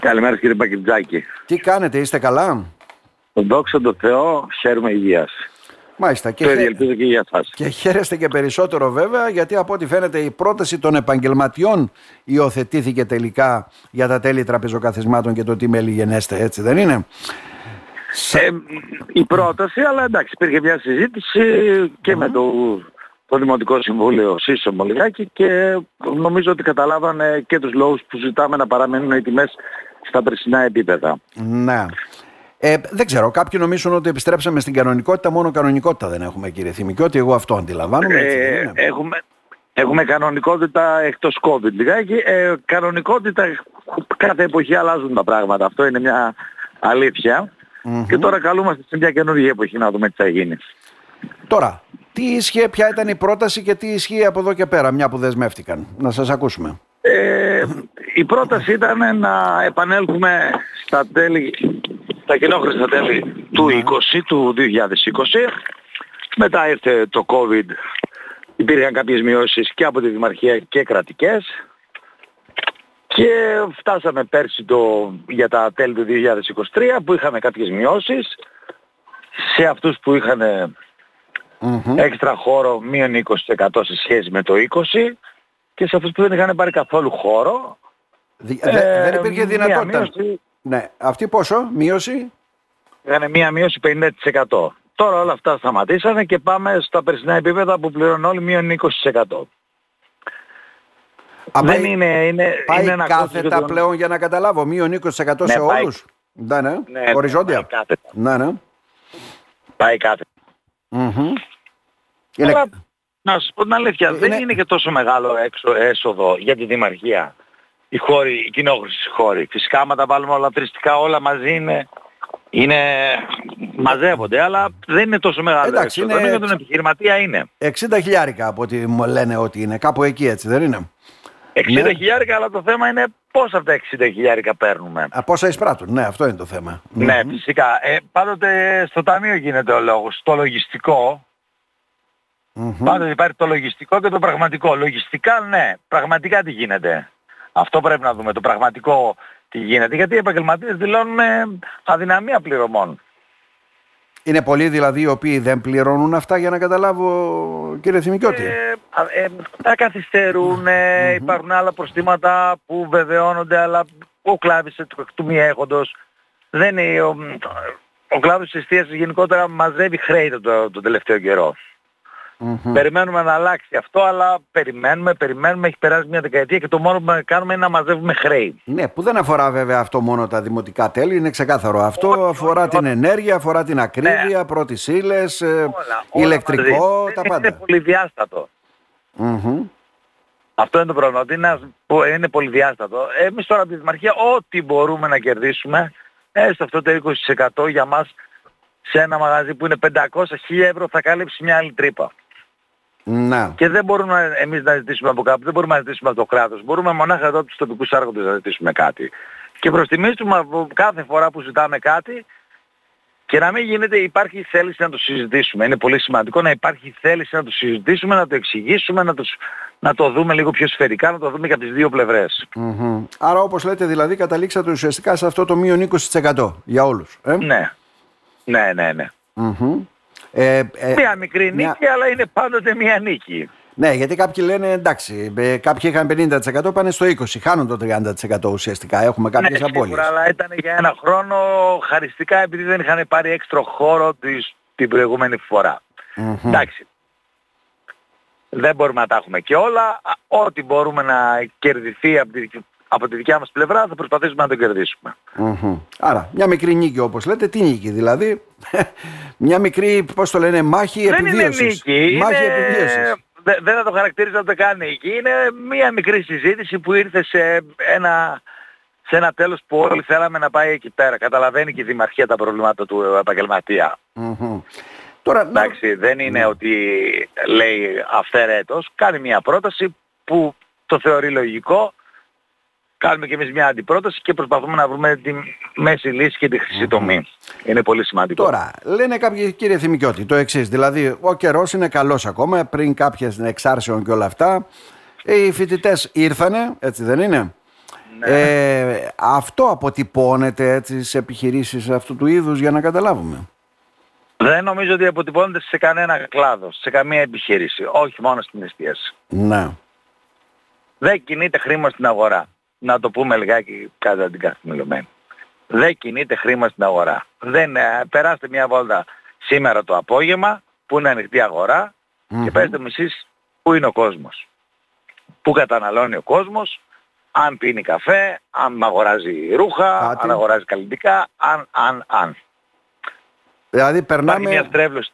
Καλημέρα κύριε Πακεντζάκη. Τι κάνετε, είστε καλά? Δόξα τω Θεώ, χαίρομαι υγείας. Μάλιστα, και ελπίζω και για σας. Και χαίρεστε και περισσότερο βέβαια, γιατί από ό,τι φαίνεται η πρόταση των επαγγελματιών υιοθετήθηκε τελικά για τα τέλη τραπεζοκαθισμάτων και το τι μελιγενέστε, έτσι δεν είναι? Η πρόταση, αλλά εντάξει, υπήρχε μια συζήτηση και με το Δημοτικό Συμβούλιο Σύσσωμο Μολυγάκη και νομίζω ότι καταλάβανε και τους λόγους που ζητάμε να παραμένουν οι τιμές στα περσινά επίπεδα. Ναι. Δεν ξέρω, κάποιοι νομίζουν ότι επιστρέψαμε στην κανονικότητα, μόνο κανονικότητα δεν έχουμε κύριε Θυμικιώτη, εγώ αυτό αντιλαμβάνομαι. Έτσι, έχουμε κανονικότητα εκτός COVID λιγάκι, κανονικότητα κάθε εποχή αλλάζουν τα πράγματα, αυτό είναι μια αλήθεια και τώρα καλούμαστε σε μια καινούργια εποχή να δούμε τι θα γίνει. Τώρα, τι ίσχυε, ποια ήταν η πρόταση και τι ισχύει από εδώ και πέρα, μια που δεσμεύτηκαν, να σας ακούσουμε. Η πρόταση ήταν να επανέλθουμε στα τέλη, τα κοινόχρηστα τέλη του 2020. Μετά ήρθε το COVID, υπήρχαν κάποιες μειώσεις και από τη Δημαρχία και κρατικές και φτάσαμε πέρσι για τα τέλη του 2023 που είχαμε κάποιες μειώσεις σε αυτούς που είχαν έξτρα χώρο μείον 20% σε σχέση με το 20% και σε αυτούς που δεν είχαν πάρει καθόλου χώρο. Δεν υπήρχε δυνατότητα. Μείωση, ναι. Αυτή πόσο μείωση? Είχαν μία μείωση 50%. Τώρα όλα αυτά σταματήσανε και πάμε στα περσινά επίπεδα που πληρώνουν όλοι μείον 20%. Δεν είναι ένα κάθετα πλέον για να καταλάβω. Μείον 20% σε όλους. Ναι, ναι. Οριζόντια. Πάει κάθετα. Αλλά, να σας πω την αλήθεια, δεν είναι και τόσο μεγάλο έσοδο για τη Δημαρχία. Οι χώροι, οι κοινόχρηστοι χώροι. Φυσικά άμα τα βάλουμε όλα τριστικά, όλα μαζί μαζεύονται, αλλά δεν είναι τόσο μεγάλο. Εντάξει, έσοδο. Για τον επιχειρηματία είναι. 60 χιλιάρικα από ό,τι μου λένε ότι είναι, κάπου εκεί έτσι δεν είναι? 60 χιλιάρικα, αλλά το θέμα είναι πώς αυτά τα 60 χιλιάρικα παίρνουμε. Από όσα εισπράττουν, ναι, αυτό είναι το θέμα. Ναι, φυσικά. Πάντοτε στο ταμείο γίνεται ο λόγος, το λογιστικό. Πάντοτε υπάρχει το λογιστικό και το πραγματικό. Λογιστικά, ναι, πραγματικά τι γίνεται. Αυτό πρέπει να δούμε, το πραγματικό τι γίνεται. Γιατί οι επαγγελματίες δηλώνουν αδυναμία πληρωμών. Είναι πολλοί δηλαδή οι οποίοι δεν πληρώνουν αυτά για να καταλάβω κύριε Θυμικιώτη. Τα καθυστερούν, υπάρχουν άλλα προστήματα που βεβαιώνονται, αλλά ο κλάδος του μη έχοντος. Ο κλάδος της εστίασης γενικότερα μαζεύει χρέη τον τελευταίο καιρό. Περιμένουμε να αλλάξει αυτό, αλλά περιμένουμε, έχει περάσει μια δεκαετία και το μόνο που κάνουμε είναι να μαζεύουμε χρέη. Ναι, που δεν αφορά βέβαια αυτό μόνο τα δημοτικά τέλη, είναι ξεκάθαρο. Αυτό αφορά την ενέργεια, αφορά την ακρίβεια, πρώτες ύλες, ηλεκτρικό, τα πάντα. Είναι πολυδιάστατο. Αυτό είναι το πρόβλημα, ότι είναι πολυδιάστατο. Εμείς τώρα από τη Δημαρχία ό,τι μπορούμε να κερδίσουμε, έστω αυτό το 20% για μας, σε ένα μαγαζί που είναι 500.000 ευρώ θα κάλυψει μια άλλη τρύπα. Να. Και δεν μπορούμε εμείς να ζητήσουμε από κάπου, δεν μπορούμε να ζητήσουμε από το κράτος. Μπορούμε μονάχα εδώ από τους τοπικούς άρχοντες να ζητήσουμε κάτι. Και προς τιμής του κάθε φορά που ζητάμε κάτι και να μην γίνεται, υπάρχει θέληση να το συζητήσουμε. Είναι πολύ σημαντικό να υπάρχει θέληση να το συζητήσουμε, να το εξηγήσουμε, να το δούμε λίγο πιο σφαιρικά, να το δούμε και από τις δύο πλευρές. Άρα όπως λέτε δηλαδή καταλήξατε ουσιαστικά σε αυτό το μείον 20% για όλους. Ναι. Ναι. Μια μικρή νίκη, αλλά είναι πάντοτε μια νίκη. Ναι, γιατί κάποιοι λένε εντάξει, κάποιοι είχαν 50%, πάνε στο 20%, χάνουν το 30% ουσιαστικά. Έχουμε κάποιες απώλειες. Ναι, αλλά ήταν για ένα χρόνο χαριστικά επειδή δεν είχαν πάρει έξτρο χώρο την προηγούμενη φορά. Εντάξει. Δεν μπορούμε να τα έχουμε και όλα. Ό,τι μπορούμε να κερδιθεί από τη δικιά μας πλευρά θα προσπαθήσουμε να το κερδίσουμε. Άρα μια μικρή νίκη όπως λέτε, τι νίκη δηλαδή? Μια μικρή, πώς το λένε, μάχη επιβίωσης. Δεν είναι νίκη, μάχη επιβίωσης. Δεν θα το χαρακτηρίζω να το κάνει νίκη. Είναι μια μικρή συζήτηση που ήρθε σε ένα τέλος που όλοι θέλαμε να πάει εκεί πέρα. Καταλαβαίνει και η Δημαρχία τα προβλήματα του επαγγελματία. Τώρα, εντάξει, δεν είναι ότι λέει αυθαίρετος, κάνει μια πρόταση που το θεωρεί λογικό. Κάνουμε και εμείς μια αντιπρόταση και προσπαθούμε να βρούμε τη μέση λύση και τη χρυσή τομή. Είναι πολύ σημαντικό. Τώρα, λένε κάποιοι κύριε Θυμικιώτη το εξής. Δηλαδή, ο καιρός είναι καλός ακόμα, πριν κάποιες εξάρσεων και όλα αυτά. Οι φοιτητές ήρθανε, έτσι δεν είναι? Ναι. Αυτό αποτυπώνεται έτσι, σε επιχειρήσεις αυτού του είδους, για να καταλάβουμε. Δεν νομίζω ότι αποτυπώνεται σε κανένα κλάδο, σε καμία επιχείρηση, όχι μόνο στην εστίαση. Ναι. Δεν κινείται χρήμα στην αγορά. Να το πούμε λιγάκι κατά την καθημερινή. Δεν κινείται χρήμα στην αγορά. Δεν, περάστε μια βόλτα σήμερα το απόγευμα, που είναι ανοιχτή αγορά, και πέστε μου εσείς πού είναι ο κόσμος. Πού καταναλώνει ο κόσμος, αν πίνει καφέ, αν αγοράζει ρούχα, αν αγοράζει καλλιτικά, αν. Δηλαδή περνάμε... Μια στρέβλωση...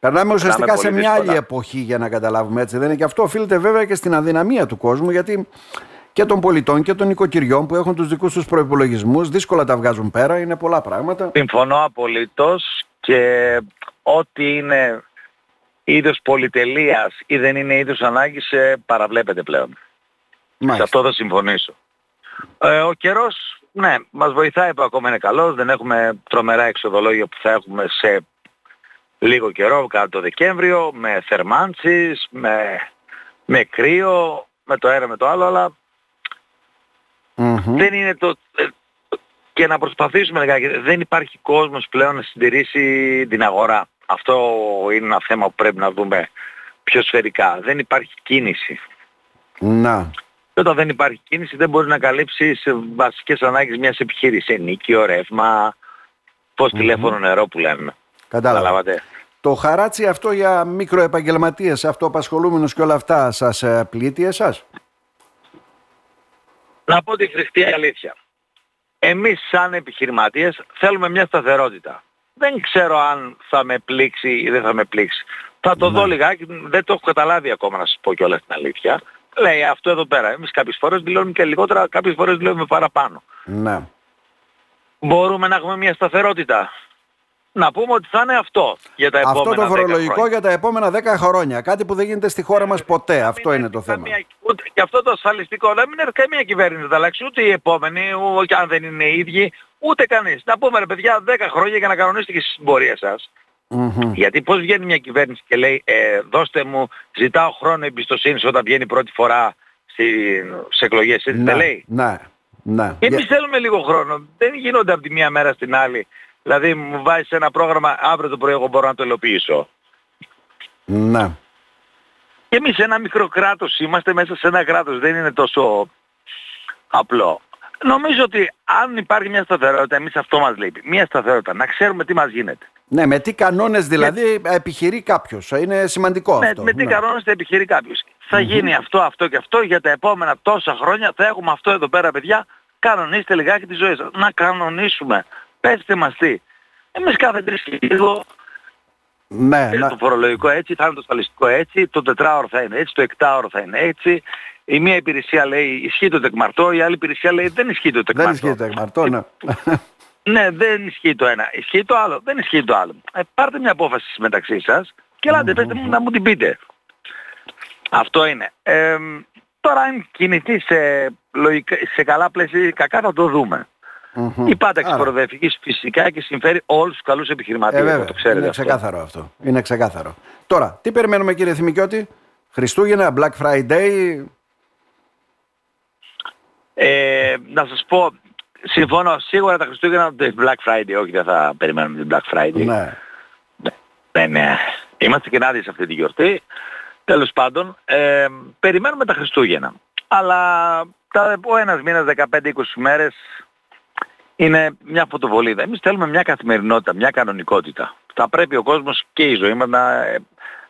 Περνάμε ουσιαστικά σε μια άλλη εποχή, για να καταλάβουμε, έτσι δεν είναι? Και αυτό οφείλεται βέβαια και στην αδυναμία του κόσμου, γιατί και των πολιτών και των οικοκυριών που έχουν τους δικούς τους προϋπολογισμούς, δύσκολα τα βγάζουν πέρα, είναι πολλά πράγματα. Συμφωνώ απολύτως, και ό,τι είναι είδος πολυτελείας ή δεν είναι είδος ανάγκης παραβλέπεται πλέον. Μάλιστα. Σε αυτό θα συμφωνήσω. Ο καιρός, ναι, μας βοηθάει που ακόμα είναι καλός, δεν έχουμε τρομερά εξοδολόγια που θα έχουμε σε λίγο καιρό, κατά το Δεκέμβριο, με θερμάνσεις, με κρύο, με το ένα με το άλλο, αλλά δεν είναι το... Και να προσπαθήσουμε λιγάκι, δεν υπάρχει κόσμος πλέον να συντηρήσει την αγορά. Αυτό είναι ένα θέμα που πρέπει να δούμε πιο σφαιρικά. Δεν υπάρχει κίνηση. Να. Και όταν δεν υπάρχει κίνηση δεν μπορεί να καλύψει σε βασικές ανάγκες μιας επιχείρησης. Ενίκιο, ρεύμα, φως, τηλέφωνο, νερό που λέμε. Καταλάβατε. Το χαράτσι αυτό για μικροεπαγγελματίες, αυτοαπασχολούμενους και όλα αυτά, σας πλήττει εσάς? Να πω τη χρηστή αλήθεια. Εμείς σαν επιχειρηματίες θέλουμε μια σταθερότητα. Δεν ξέρω αν θα με πλήξει ή δεν θα με πλήξει. Θα το δω λιγάκι, δεν το έχω καταλάβει ακόμα, να σας πω κιόλας την αλήθεια. Λέει αυτό εδώ πέρα. Εμείς κάποιες φορές δηλώνουμε και λιγότερα, κάποιες φορές δηλώνουμε παραπάνω. Ναι. Μπορούμε να έχουμε μια σταθερότητα. Να πούμε ότι θα είναι αυτό για τα επόμενα 10 χρόνια. Αυτό το φορολογικό για τα επόμενα 10 χρόνια. Κάτι που δεν γίνεται στη χώρα μας ποτέ. Αυτό είναι το θέμα. Και αυτό το ασφαλιστικό. Να μην έρθει καμία κυβέρνηση να αλλάξει, ούτε η επόμενη, ούτε αν δεν είναι οι ίδιοι, ούτε κανείς. Να πούμε ρε παιδιά 10 χρόνια για να κανονίσετε και στην συμπορία σας. Γιατί πώς βγαίνει μια κυβέρνηση και λέει δώστε μου, ζητάω χρόνο εμπιστοσύνης όταν βγαίνει πρώτη φορά στις εκλογές. Έτσι δεν λέει? Ναι. Εμείς θέλουμε λίγο χρόνο. Δεν γίνονται από τη μία μέρα στην άλλη. Δηλαδή μου βάζεις ένα πρόγραμμα, αύριο το πρωί εγώ μπορώ να το υλοποιήσω. Να. Και εμείς ένα μικρό κράτος είμαστε, μέσα σε ένα κράτος, δεν είναι τόσο απλό. Νομίζω ότι αν υπάρχει μια σταθερότητα, εμείς αυτό μας λείπει. Μια σταθερότητα, να ξέρουμε τι μας γίνεται. Ναι, με τι κανόνες δηλαδή επιχειρεί κάποιος. Είναι σημαντικό αυτό. Με τι κανόνες θα επιχειρεί κάποιος. Θα γίνει αυτό και αυτό για τα επόμενα τόσα χρόνια. Θα έχουμε αυτό εδώ πέρα, παιδιά. Κανονίστε λιγάκι τη ζωή σας. Να κανονίσουμε. Πέστε μας τι. Εμείς κάθε τρεις και λίγο, το φορολογικό έτσι, θα είναι το ασφαλιστικό έτσι, το τετράωρο θα είναι έτσι, το εκτάωρο θα είναι έτσι. Η μία υπηρεσία λέει ισχύει το τεκμαρτό, η άλλη υπηρεσία λέει δεν ισχύει το τεκμαρτό. Δεν ισχύει το τεκμαρτό, ναι. Ναι, δεν ισχύει το ένα. Ισχύει το άλλο, δεν ισχύει το άλλο. Πάρτε μια απόφαση μεταξύ σας και ελάτε, πέστε μου να μου την πείτε. Αυτό είναι. Τώρα αν κινηθεί σε καλά πλαίσια, κακά θα το δούμε. Η πάταξη προοδευτικής φυσικά και συμφέρει όλους τους καλούς επιχειρηματίες, το ξέρετε. Είναι ξεκάθαρο αυτό. Είναι ξεκάθαρο. Τώρα, τι περιμένουμε κύριε Θυμικιώτη? Χριστούγεννα, Black Friday? Να σας πω, συμφωνώ σίγουρα τα Χριστούγεννα, το Black Friday, όχι δεν θα περιμένουμε την Black Friday. Ναι. Είμαστε και ενάντια σε αυτή τη γιορτή. Τέλος πάντων, περιμένουμε τα Χριστούγεννα. Αλλά ο ένας μήνας, 15-20 μέρες, είναι μια φωτοβολίδα. Εμείς θέλουμε μια καθημερινότητα, μια κανονικότητα. Θα πρέπει ο κόσμος και η ζωή μας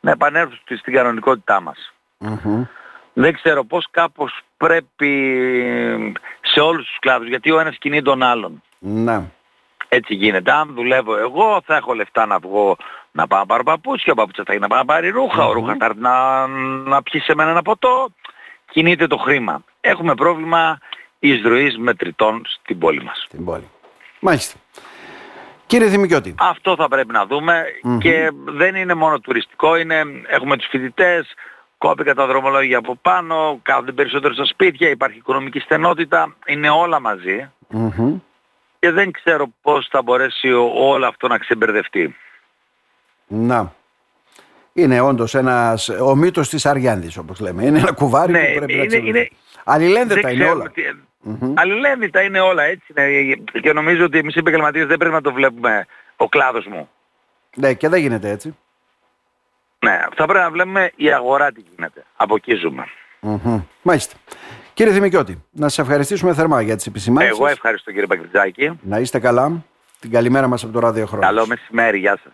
να επανέλθουν στην κανονικότητά μας. Δεν ξέρω πώς, κάπως πρέπει σε όλους τους κλάδους, γιατί ο ένας κινεί τον άλλον. Έτσι γίνεται. Αν δουλεύω εγώ, θα έχω λεφτά να βγω να πάω να πάρω παπούτσια, ο παπούτσια θα γίνει να πάω να πάρει ρούχα, ο ρούχα θα έρθει να πιει σε μένα ένα ποτό. Κινείται το χρήμα. Έχουμε πρόβλημα εισδροής μετρητών στην πόλη μας. Στην πόλη. Μάλιστα. Κύριε Θυμικιώτη. Αυτό θα πρέπει να δούμε και δεν είναι μόνο τουριστικό. Έχουμε τους φοιτητές, κόπηκαν τα δρομολόγια από πάνω, κάθονται περισσότερο στα σπίτια, υπάρχει οικονομική στενότητα, είναι όλα μαζί και δεν ξέρω πώς θα μπορέσει όλο αυτό να ξεμπερδευτεί. Να. Είναι όντως ένας, ο μύτος της Αριάνδης, όπως λέμε. Είναι ένα κουβάρι που πρέπει να ξεβρεθεί. Αλληλένδετα είναι όλα. Αλληλένδετα είναι όλα, έτσι. Και νομίζω ότι εμείς οι επαγγελματίες δεν πρέπει να το βλέπουμε, ο κλάδος μου. Ναι, και δεν γίνεται έτσι. Ναι, θα πρέπει να βλέπουμε η αγορά τι γίνεται. Από εκεί ζούμε. Μάλιστα. Κύριε Θυμικιώτη, να σας ευχαριστήσουμε θερμά για τις επισημάνσεις. Εγώ ευχαριστώ, κύριε Πακεντζάκη. Να είστε καλά. Την καλημέρα μας από το Ράδιο Χρόνος. Καλό μεσημέρι, γεια σας.